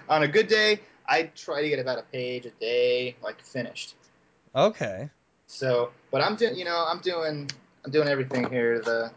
On a good day, I try to get about a page a day, like finished. Okay. So, but I'm doing, you know, I'm doing, I'm doing everything here. The,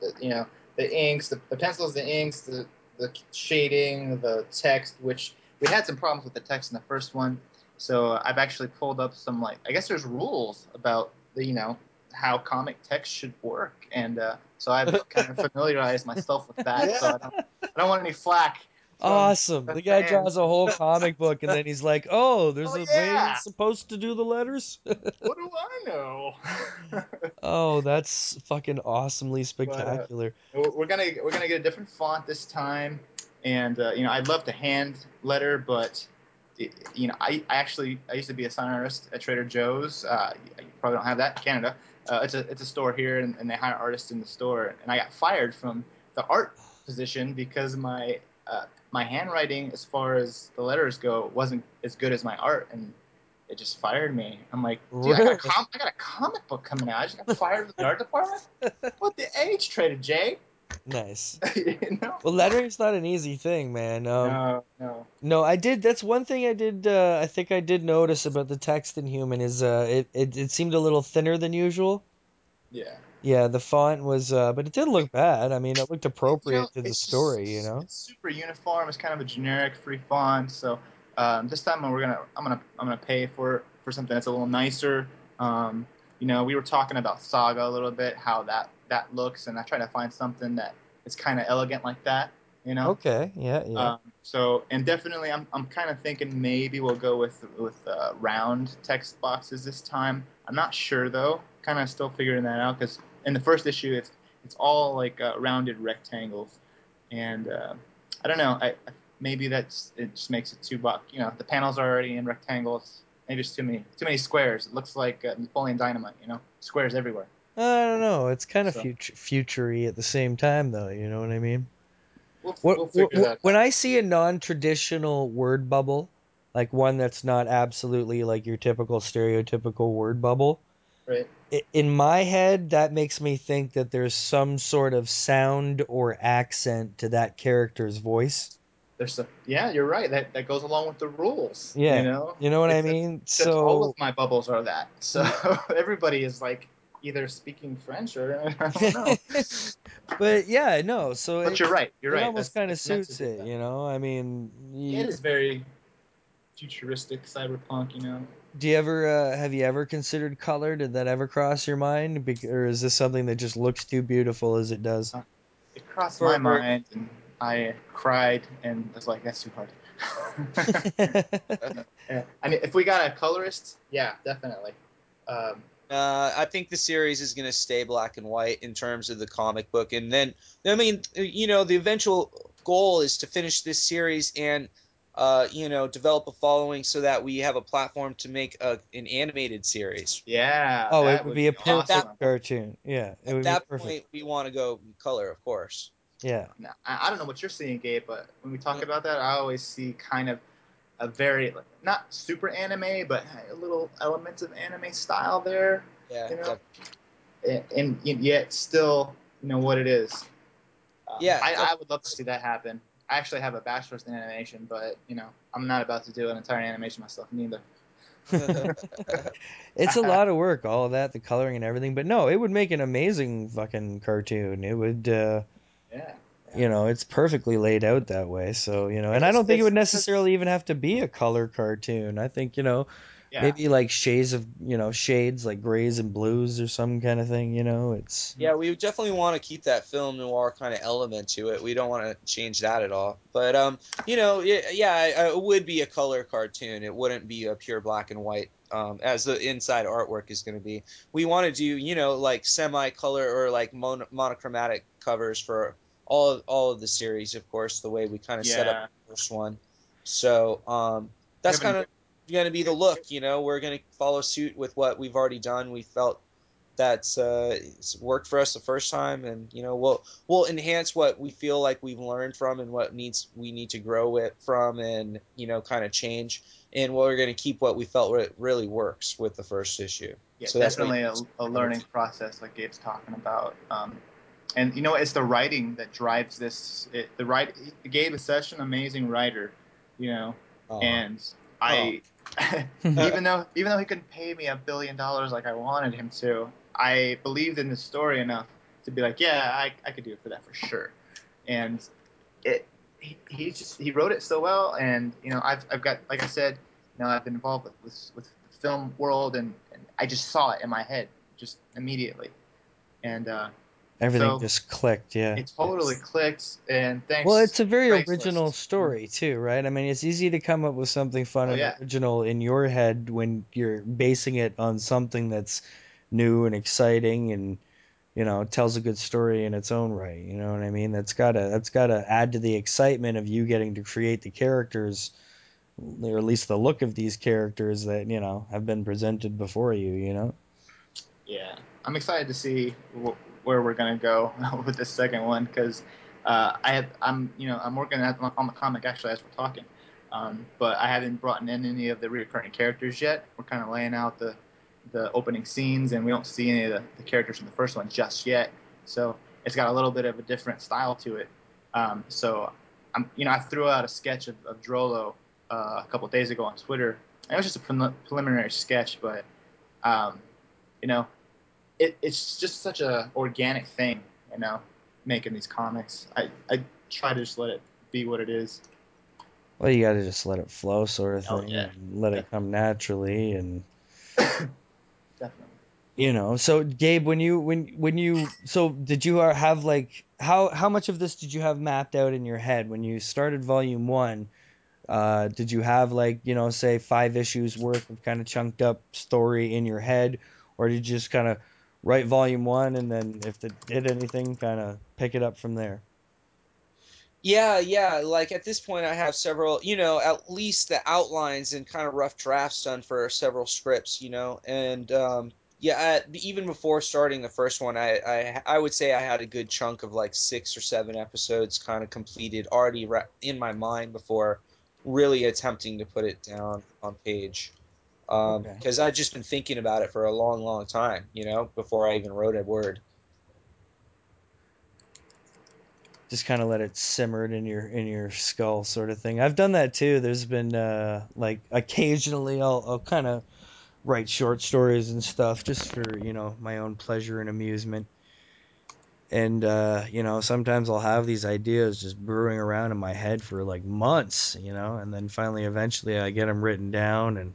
the you know, the inks, the, the pencils, the inks, the, the shading, the text. Which we had some problems with the text in the first one, so I've actually pulled up some like, I guess there's rules about the, you know, how comic text should work, and uh, so I've kind of familiarized myself with that. So I don't, I don't want any flack Awesome. The guy draws a whole comic book, and then he's like, oh, there's oh, a yeah. way it's supposed to do the letters? What do I know? Oh, that's fucking awesomely spectacular. But, uh, we're gonna we're gonna get a different font this time, and uh, you know, I'd love to hand letter, but it, you know, I, I actually I used to be a sign artist at Trader Joe's. Uh, you probably don't have that in Canada. Uh, it's a it's a store here, and, and they hire artists in the store. And I got fired from the art position because my uh, my handwriting, as far as the letters go, wasn't as good as my art, and it just fired me. I'm like, dude, I, got a com I got a comic book coming out. I just got fired from the art department. What the age, Trader J? Nice. You know? Well, lettering's not an easy thing, man. Um, no, no. No, I did. That's one thing I did. Uh, I think I did notice about the text in Human is uh, it, it it seemed a little thinner than usual. Yeah. Yeah, the font was, uh, but it didn't look bad. I mean, it looked appropriate you know, to the just, story, you know. It's super uniform. It's kind of a generic free font. So um, this time we're gonna, I'm gonna, I'm gonna pay for for something that's a little nicer. Um, you know, we were talking about Saga a little bit, how that that looks, and I try to find something that is kind of elegant like that, you know. Okay. Yeah. Yeah. Um, so and definitely, I'm I'm kind of thinking maybe we'll go with with uh, round text boxes this time. I'm not sure though. Kind of still figuring that out because. In the first issue, it's it's all like uh, rounded rectangles, and uh, I don't know. I maybe that's it just makes it too buck. You know, the panels are already in rectangles. Maybe it's too many too many squares. It looks like uh, Napoleon Dynamite. You know, squares everywhere. I don't know. It's kind of so. future future-y at the same time, though. You know what I mean? We'll, what, we'll figure what, that out. When I see a non-traditional word bubble, like one that's not absolutely like your typical stereotypical word bubble. Right. In my head, that makes me think that there's some sort of sound or accent to that character's voice. There's a, yeah, you're right. That that goes along with the rules. Yeah, you know, you know what it's I mean. A, so all of my bubbles are that. So everybody is like either speaking French or I don't know. But yeah, no. So but it, you're right. You're it right. It almost kind of suits it. That. You know, I mean, you, it is very futuristic, cyberpunk. You know. Do you ever uh, have you ever considered color? Did that ever cross your mind, Be or is this something that just looks too beautiful as it does? Uh, it crossed my mind, and I cried, and was like, "That's too hard." Yeah. I mean, if we got a colorist, yeah, definitely. Um, uh, I think the series is going to stay black and white in terms of the comic book, and then I mean, you know, the eventual goal is to finish this series and. Uh, you know, develop a following so that we have a platform to make a, an animated series. Yeah. Oh, it would, would be, be a perfect cartoon. Yeah. It at that point, we want to go color, of course. Yeah. Now, I don't know what you're seeing, Gabe, but when we talk yeah. about that, I always see kind of a very, not super anime, but a little elements of anime style there. Yeah. You know? and, and, and yet still, you know, what it is. Um, yeah. I, I would love to see that happen. I actually have a bachelor's in animation, but you know, I'm not about to do an entire animation myself, neither. It's a lot of work, all of that, the coloring and everything. But no, it would make an amazing fucking cartoon. It would, uh, yeah, yeah. You know, it's perfectly laid out that way. So you know, and I don't think it would necessarily even have to be a color cartoon. I think you know, yeah. maybe like shades of you know shades like grays and blues or some kind of thing. You know, it's yeah, we definitely want to keep that film noir kind of element to it. We don't want to change that at all. But um, you know, it, yeah, it would be a color cartoon. It wouldn't be a pure black and white um, as the inside artwork is going to be. We want to do you know like semi-color or like mon monochromatic covers for all of, all of the series, of course, the way we kind of yeah. set up the first one. So um, that's kind of. going to be the look, you know. We're going to follow suit with what we've already done. We felt that's uh, it's worked for us the first time, and you know, we'll we'll enhance what we feel like we've learned from and what needs we need to grow it from, and you know, kind of change. And we're going to keep what we felt re really works with the first issue. Yeah, so definitely that's a, a learning process, like Gabe's talking about. Um, and you know, it's the writing that drives this. It, the write Gabe is such an amazing writer, you know, uh, and I. Oh. even though even though he couldn't pay me a billion dollars like I wanted him to, I believed in the story enough to be like, yeah, I, I could do it for that for sure. And it he, he just he wrote it so well, and you know, I've I've got like I said, you know, I've been involved with with, with the film world, and, and I just saw it in my head just immediately. And uh, Everything so just clicked, yeah. It totally it's, clicked, and thanks. Well, it's a very original list. story too, right? I mean, it's easy to come up with something fun oh, and yeah. original in your head when you're basing it on something that's new and exciting, and you know, tells a good story in its own right. You know what I mean? That's gotta that's gotta add to the excitement of you getting to create the characters, or at least the look of these characters that you know have been presented before you. You know? Yeah, I'm excited to see What, where we're gonna go with this second one, because uh, I have I'm you know I'm working on the comic actually as we're talking, um, but I haven't brought in any of the recurring characters yet. We're kind of laying out the the opening scenes, and we don't see any of the, the characters from the first one just yet. So it's got a little bit of a different style to it. Um, so I'm you know I threw out a sketch of, of Drollo uh, a couple of days ago on Twitter. And it was just a pre preliminary sketch, but um, you know. It, it's just such a organic thing, you know, making these comics. I, I try to just let it be what it is. Well, you got to just let it flow, sort of thing. Oh, yeah. And let Definitely. it come naturally, and Definitely. you know. So, Gabe, when you when when you so did you have like how how much of this did you have mapped out in your head when you started Volume One? Uh, did you have like you know say five issues worth of kind of chunked up story in your head, or did you just kind of write volume one, and then if it did anything, kind of pick it up from there? Yeah, yeah. Like at this point, I have several, you know, at least the outlines and kind of rough drafts done for several scripts, you know. And um, yeah, I, even before starting the first one, I, I I would say I had a good chunk of like six or seven episodes kind of completed already in my mind before really attempting to put it down on page. Um, okay. 'Cause I'd just been thinking about it for a long, long time, you know, before I even wrote a word. Just kind of let it simmer in your, in your skull sort of thing. I've done that too. There's been, uh, like occasionally I'll, I'll kind of write short stories and stuff just for, you know, my own pleasure and amusement. And, uh, you know, sometimes I'll have these ideas just brewing around in my head for like months, you know, and then finally, eventually I get them written down, and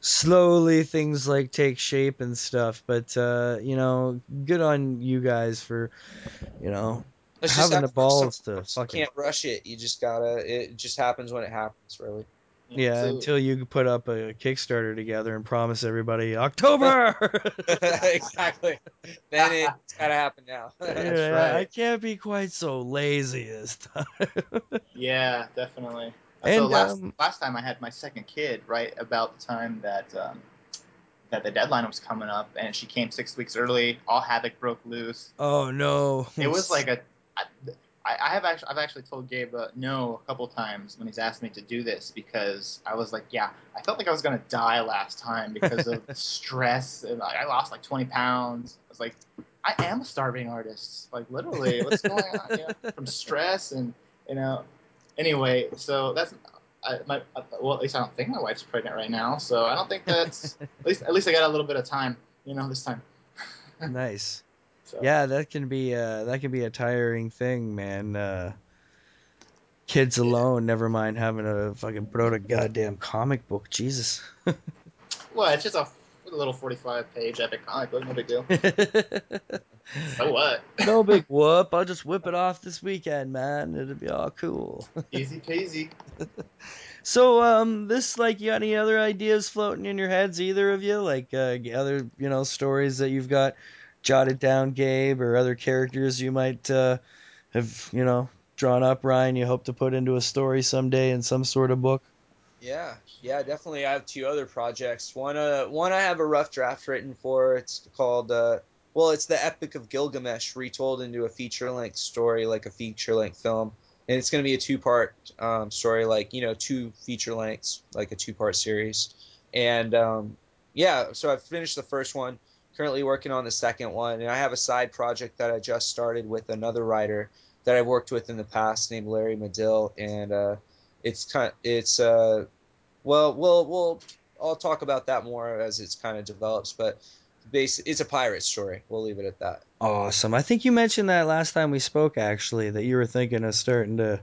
slowly things like take shape and stuff, but uh you know, good on you guys for you know it's having the balls to fucking can't rush it. You just gotta, it just happens when it happens, really. Yeah, Absolutely. Until you put up a Kickstarter together and promise everybody October. Exactly. Then it's gotta happen now. That's yeah, right. I can't be quite so lazy this time. Yeah, definitely. So and, last, um, last time I had my second kid right about the time that um, that the deadline was coming up, and she came six weeks early. All havoc broke loose. Oh no! It was like a. I, I have actually I've actually told Gabe uh, no a couple times when he's asked me to do this, because I was like, yeah, I felt like I was gonna die last time because of stress, and I lost like twenty pounds. I was like, I am a starving artist, like literally. What's going on? Yeah, from stress and you know. Anyway, so that's I, my well. At least I don't think my wife's pregnant right now, so I don't think that's at least. At least I got a little bit of time, you know, this time. Nice. So. Yeah, that can be uh, that can be a tiring thing, man. Uh, kids alone, never mind having to fucking put out a goddamn comic book. Jesus. Well, it's just a, a little forty-five page epic comic book. No big deal. So what? No big whoop. I'll just whip it off this weekend, man. It'll be all cool. Easy peasy. So, um, this, like, you got any other ideas floating in your heads, either of you? Like, uh, other, you know, stories that you've got jotted down, Gabe, or other characters you might, uh, have, you know, drawn up, Ryan, you hope to put into a story someday in some sort of book? Yeah, yeah, definitely. I have two other projects. One, uh, one I have a rough draft written for. It's called, uh, Well, it's the Epic of Gilgamesh retold into a feature-length story, like a feature-length film. And it's going to be a two-part um, story, like, you know, two feature lengths, like a two-part series. And, um, yeah, so I finished the first one, currently working on the second one. And I have a side project that I just started with another writer that I've worked with in the past named Larry Medill. And uh, it's kind of, it's, uh, well, we'll, we'll, I'll talk about that more as it's kind of develops, but... Base, it's a pirate story. We'll leave it at that. Awesome. I think you mentioned that last time we spoke, actually, that you were thinking of starting to.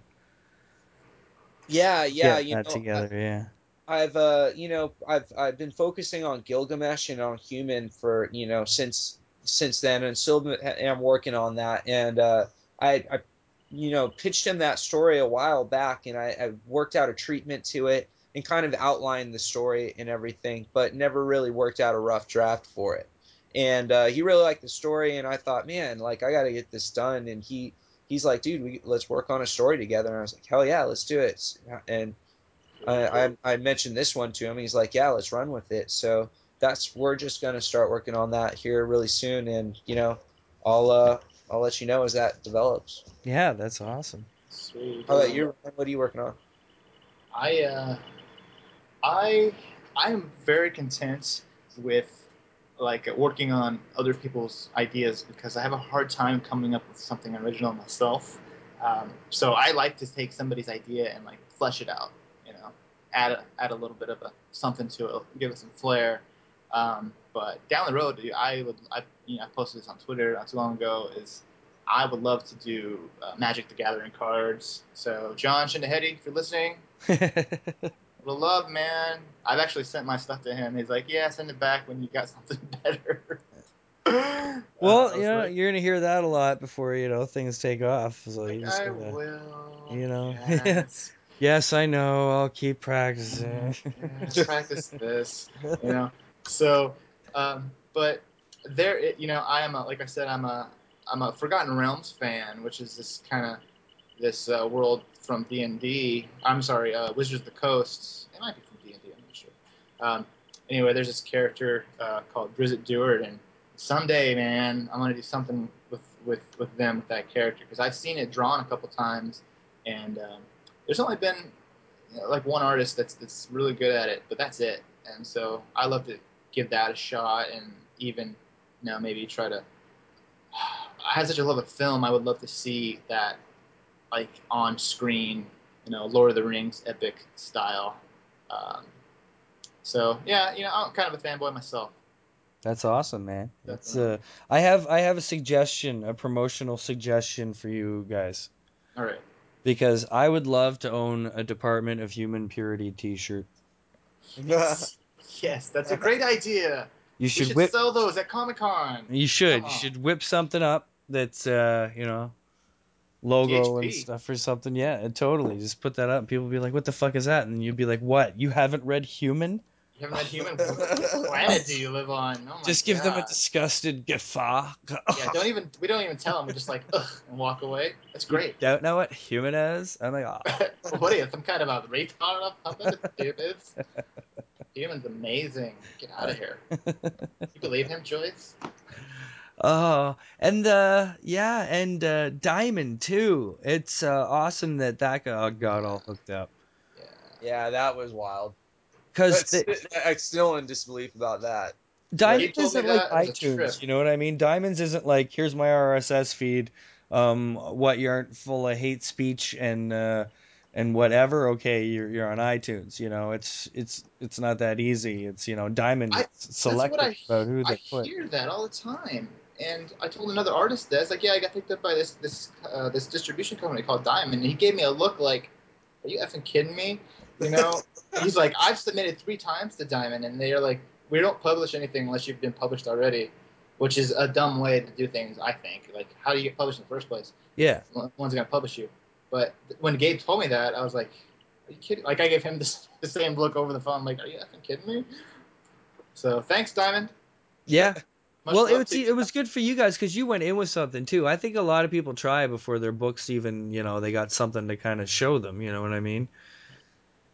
Yeah, yeah, get you that know, together, I, yeah. I've, uh, you know, I've I've been focusing on Gilgamesh and on Human for, you know, since since then, and still am working on that. And uh, I, I, you know, pitched him that story a while back, and I, I worked out a treatment to it and kind of outlined the story and everything, but never really worked out a rough draft for it. And uh, he really liked the story, and I thought, man, like, I got to get this done. And he, he's like, dude, we, let's work on a story together. And I was like, hell yeah, let's do it. And I, I, I mentioned this one to him. He's like, yeah, let's run with it. So that's, we're just going to start working on that here really soon. And, you know, I'll, uh, I'll let you know as that develops. Yeah, that's awesome. Sweet. How about you? What are you working on? I, uh, I, I am very content with, like, working on other people's ideas, because I have a hard time coming up with something original myself. Um, so I like to take somebody's idea and, like, flesh it out, you know, add a, add a little bit of a something to it, give it some flair. Um, but down the road, dude, I would, I, you know, I posted this on Twitter not too long ago, is I would love to do uh, Magic the Gathering cards. So John Shindahedi, if you're listening, would love, man. I've actually sent my stuff to him. He's like, yeah, send it back when you got something better. Well, uh, you know, like, you're going to hear that a lot before, you know, things take off. So like, you just I gotta, will. You know. Yes. Yes, I know. I'll keep practicing. Yeah, practice this. You know. So, um, but there, it, you know, I am, a, like I said, I'm a, I'm a Forgotten Realms fan, which is this kind of, this uh, world from D and D. I'm sorry, uh, Wizards of the Coast. It might be from D and D, I'm not sure. Um, anyway, there's this character uh, called Brizet Deward, and someday, man, I'm going to do something with, with, with them, with that character, because I've seen it drawn a couple times, and um, there's only been, you know, like one artist that's, that's really good at it, but that's it. And so I love to give that a shot, and even, you know, maybe try to... I have such a love of film, I would love to see that, like, on screen, you know, Lord of the Rings epic style. Um, so yeah, you know, I'm kind of a fanboy myself. That's awesome, man. That's uh, I have I have a suggestion, a promotional suggestion for you guys. All right. Because I would love to own a Department of Human Purity T-shirt. Yes, yes, that's a great idea. You should, we should whip... sell those at Comic-Con. You should. You should whip something up that's uh, you know. Logo D H P. And stuff or something. Yeah, totally. Just put that up and people will be like, what the fuck is that? And you'd be like, what? You haven't read Human? You haven't read Human? What planet do you live on? Oh my just give God. Them a disgusted guffaw. Yeah, don't even, we don't even tell them. We're just like, ugh, and walk away. That's great. You don't know what Human is? I'm like, oh. What are you, some kind of a retard or something? Humans? Human's amazing. Get out of here. You believe him, Joyce? Oh, and uh, yeah, and uh, Diamond too. It's uh, awesome that that got all hooked up. Yeah, yeah, that was wild. Because I'm still in disbelief about that. Diamond isn't like iTunes, you know what I mean? Diamonds isn't like, here's my R S S feed. Um, what, you aren't full of hate speech and uh, and whatever. Okay, you're you're on iTunes. You know, it's it's it's not that easy. It's, you know, Diamond selective about who they put. I hear that all the time. And I told another artist that, I was like, yeah, I got picked up by this this uh, this distribution company called Diamond, and he gave me a look like, are you effing kidding me? You know, he's like, I've submitted three times to Diamond, and they're like, we don't publish anything unless you've been published already, which is a dumb way to do things, I think. Like, how do you get published in the first place? Yeah, no one's gonna publish you. But when Gabe told me that, I was like, are you kidding? Like, I gave him this, the same look over the phone, like, are you effing kidding me? So thanks, Diamond. Yeah. Much well, it was, it was good for you guys because you went in with something, too. I think a lot of people try before their books even, you know, they got something to kind of show them, you know what I mean?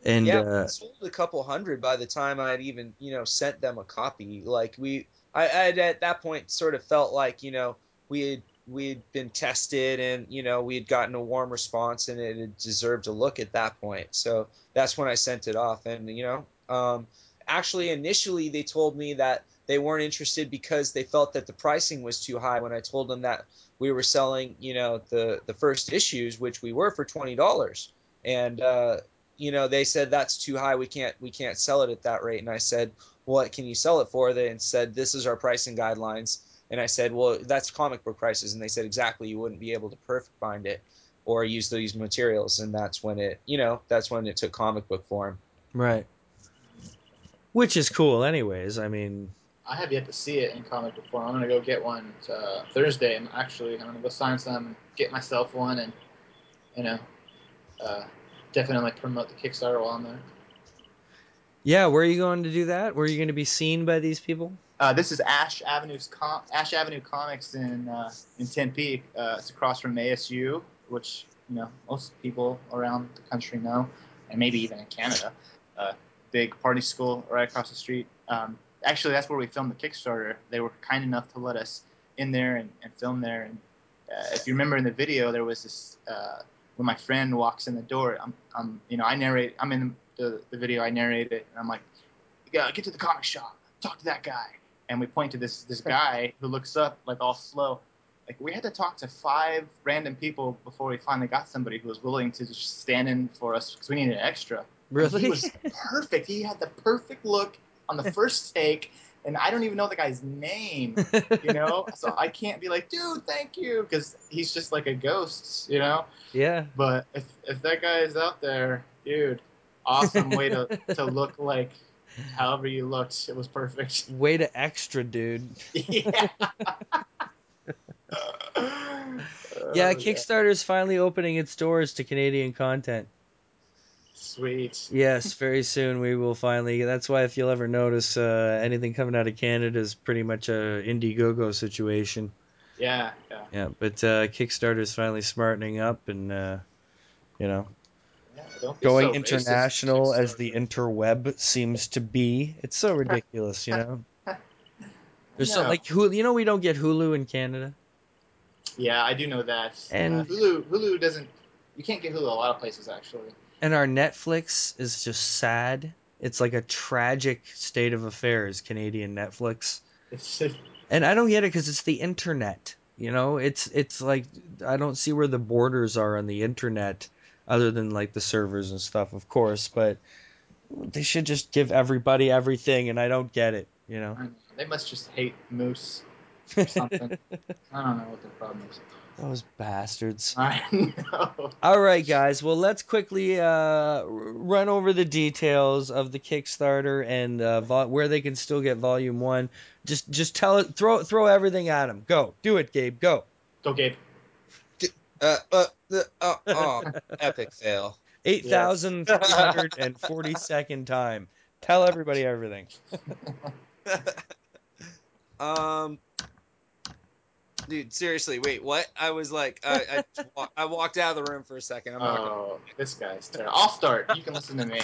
And yeah, uh, I sold a couple hundred by the time I'd even, you know, sent them a copy. Like, we, I I'd at that point sort of felt like, you know, we had, we had been tested and, you know, we had gotten a warm response and it had deserved a look at that point. So that's when I sent it off. And, you know, um, actually, initially they told me that they weren't interested because they felt that the pricing was too high when I told them that we were selling, you know, the, the first issues, which we were, for twenty dollars. And, uh, you know, they said, that's too high. We can't, we can't sell it at that rate. And I said, what can you sell it for? They said, this is our pricing guidelines. And I said, well, that's comic book prices. And they said, exactly. You wouldn't be able to perfect bind it or use these materials. And that's when it, you know, that's when it took comic book form. Right. Which is cool anyways. I mean... I have yet to see it in comic book form. I'm going to go get one uh, Thursday. I'm actually I'm going to go sign some, get myself one, and you know, uh, definitely promote the Kickstarter while I'm there. Yeah, where are you going to do that? Where are you going to be seen by these people? Uh, this is Ash Avenue's Com Ash Avenue Comics in uh, in Tempe. Uh, it's across from A S U, which you know most people around the country know, and maybe even in Canada. Uh, big party school right across the street. Um, Actually, that's where we filmed the Kickstarter. They were kind enough to let us in there and, and film there. And uh, if you remember in the video, there was this uh, when my friend walks in the door. I'm, I'm you know, I narrate. I'm in the, the video. I narrate it, and I'm like, "You gotta get to the comic shop. Talk to that guy." And we point to this this guy who looks up like all slow. Like we had to talk to five random people before we finally got somebody who was willing to just stand in for us because we needed an extra. Really? And he was perfect. He had the perfect look on the first take, and I don't even know the guy's name, you know? So I can't be like, dude, thank you, because he's just like a ghost, you know? Yeah. But if, if that guy is out there, dude, awesome way to, to look like however you looked. It was perfect. Way to extra, dude. Yeah. Yeah, Kickstarter's finally opening its doors to Canadian content. Sweet. Yes, very soon we will finally. That's why if you'll ever notice, uh, anything coming out of Canada is pretty much a Indiegogo situation. Yeah, yeah. Yeah, but uh, Kickstarter is finally smartening up and, uh, you know, yeah, don't be going so international as the interweb seems to be. It's so ridiculous, you know. There's no. so, like Hulu. You know, we don't get Hulu in Canada. Yeah, I do know that. And uh, Hulu, Hulu doesn't. You can't get Hulu a lot of places actually. And our Netflix is just sad. It's like a tragic state of affairs, Canadian Netflix. And I don't get it because it's the internet. You know, it's it's like I don't see where the borders are on the internet other than like the servers and stuff, of course. But they should just give everybody everything, and I don't get it, you know. I know. They must just hate moose or something. I don't know what their problem is. Those bastards. I know. All right, guys. Well, let's quickly uh, run over the details of the Kickstarter and uh, vo where they can still get Volume One. Just, just tell it. Throw, throw everything at them. Go, do it, Gabe. Go. Go, Gabe. Uh, uh, uh, uh oh, epic fail. Eight thousand yes. three hundred and forty-second time. Tell everybody everything. um. Dude, seriously, wait, what? I was like, uh, I, walk, I walked out of the room for a second. I'm oh, not gonna... this guy's terrible. I'll start. You can listen to me.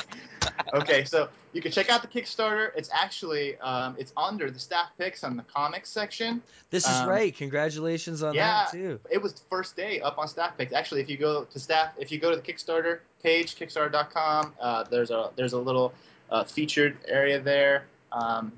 Okay, so you can check out the Kickstarter. It's actually, um, it's under the staff picks on the comics section. This um, is right. Congratulations on yeah, that too. It was the first day up on staff picks. Actually, if you go to staff, if you go to the Kickstarter page, kickstarter dot com, uh, there's a there's a little uh, featured area there. Um,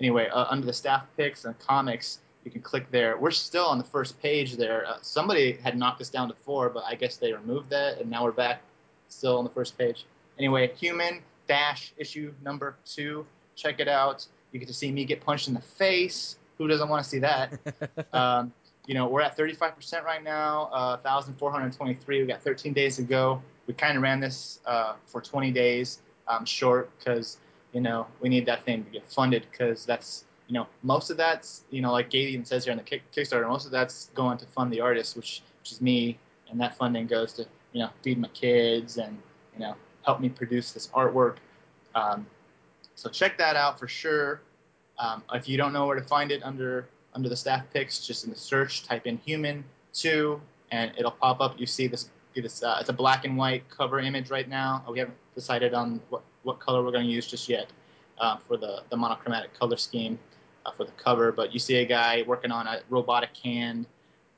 anyway, uh, under the staff picks and comics. You can click there. We're still on the first page there. Uh, somebody had knocked us down to four, but I guess they removed that, and now we're back still on the first page. Anyway, Human dash issue number two. Check it out. You get to see me get punched in the face. Who doesn't want to see that? um, you know, we're at thirty-five percent right now, uh, one thousand four hundred twenty-three. We got thirteen days to go. We kind of ran this uh, for twenty days um, short because, you know, we need that thing to get funded because that's, you know, most of that's, you know, like Gabe even says here on the kick, Kickstarter, most of that's going to fund the artist, which, which is me, and that funding goes to, you know, feed my kids and, you know, help me produce this artwork. Um, so check that out for sure. Um, if you don't know where to find it under under the staff picks, just in the search, type in Human two, and it'll pop up. You see this, this uh, it's a black and white cover image right now. We haven't decided on what, what color we're going to use just yet uh, for the, the monochromatic color scheme. Uh, for the cover, but you see a guy working on a robotic hand.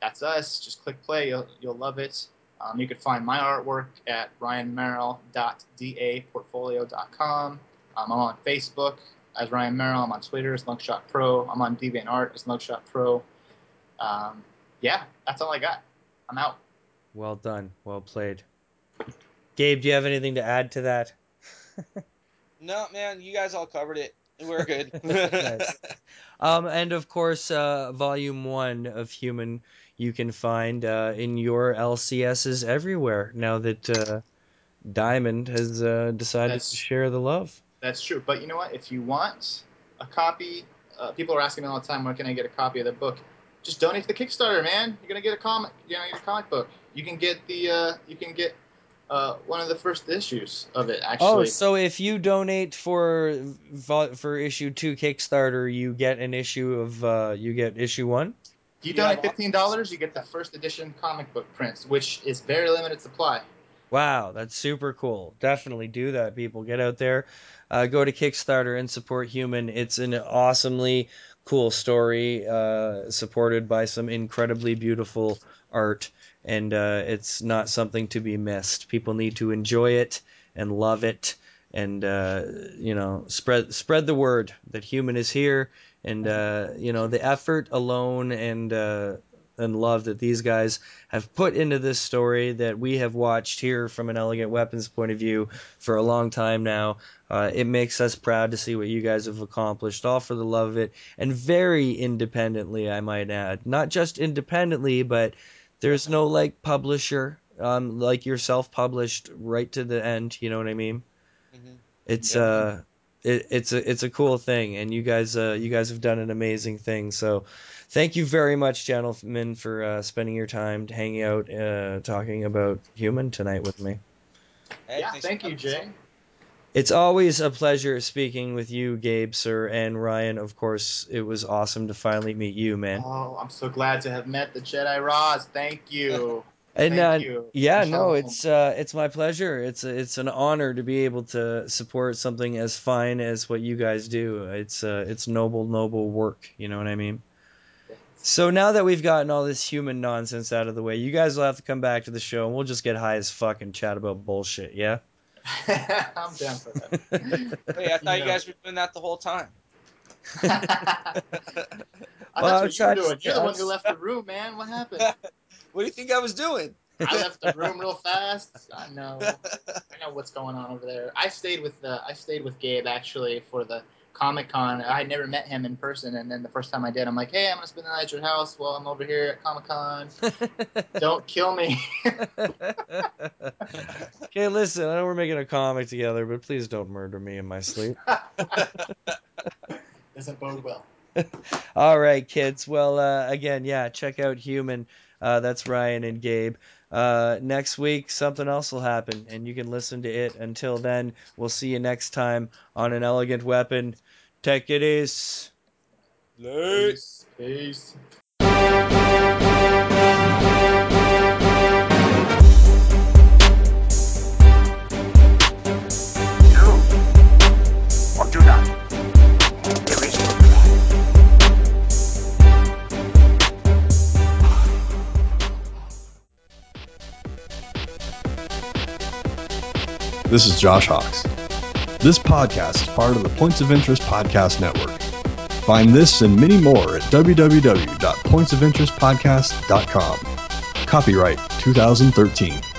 That's us. Just click play. You'll, you'll love it. Um, you can find my artwork at ryan merrill dot d a portfolio dot com. Um, I'm on Facebook as Ryan Merrill. I'm on Twitter as Mugshot Pro. I'm on DeviantArt as Mugshot Pro. Um, yeah, that's all I got. I'm out. Well done. Well played. Gabe, do you have anything to add to that? No, man. You guys all covered it. We're good. Nice. Um, and of course, uh, Volume One of Human you can find uh, in your L C Ss everywhere. Now that uh, Diamond has uh, decided that's, to share the love. That's true. But you know what? If you want a copy uh, people are asking me all the time, where can I get a copy of the book? Just donate to the Kickstarter, man. You're gonna get a comic. You know, you're gonna get a comic book. You can get the. Uh, you can get uh, one of the first issues of it. Actually. Oh, so if you donate for for issue two Kickstarter, you get an issue of. Uh, you get issue one. You donate fifteen dollars, you get the first edition comic book prints, which is very limited supply. Wow, that's super cool. Definitely do that, people. Get out there, uh, go to Kickstarter and support Human. It's an awesomely cool story, uh, supported by some incredibly beautiful art, and uh, it's not something to be missed. People need to enjoy it and love it, and uh, you know, spread spread the word that Human is here, and uh, you know, the effort alone and. Uh, and love that these guys have put into this story that we have watched here from an Elegant Weapons point of view for a long time now. Uh, it makes us proud to see what you guys have accomplished, all for the love of it, and very independently, I might add. Not just independently, but there's no, like, publisher, um, like you're self-published right to the end, you know what I mean? Mm-hmm. It's... Yeah. Uh, It, it's a it's a cool thing, and you guys uh, you guys have done an amazing thing. So, thank you very much, gentlemen, for uh, spending your time hanging out, uh, talking about Human tonight with me. Hey, yeah, thank you, Jay. It's always a pleasure speaking with you, Gabe, sir, and Ryan. Of course, it was awesome to finally meet you, man. Oh, I'm so glad to have met the Jedi Roz. Thank you. And uh, yeah, no, it's uh, it's my pleasure. It's it's an honor to be able to support something as fine as what you guys do. It's uh, it's noble, noble work. You know what I mean? So now that we've gotten all this Human nonsense out of the way, you guys will have to come back to the show, and we'll just get high as fuck and chat about bullshit. Yeah. I'm down for that. Wait, I thought you, you guys know. were doing that the whole time. I well, that's what you were doing. You're the one who left the room, man. What happened? What do you think I was doing? I left the room real fast. I know. I know what's going on over there. I stayed with the. I stayed with Gabe actually for the Comic Con. I had never met him in person, and then the first time I did, I'm like, "Hey, I'm gonna spend the night at your house while I'm over here at Comic Con. Don't kill me." Okay, listen. I know we're making a comic together, but please don't murder me in my sleep. Doesn't bode well. All right, kids. Well, uh, again, yeah, check out Human. Uh, that's Ryan and Gabe. Uh, next week, something else will happen, and you can listen to it. Until then, we'll see you next time on An Elegant Weapon. Take it easy. Peace. Peace. Do or do not. This is Josh Hawks. This podcast is part of the Points of Interest Podcast Network. Find this and many more at w w w dot points of interest podcast dot com. Copyright twenty thirteen.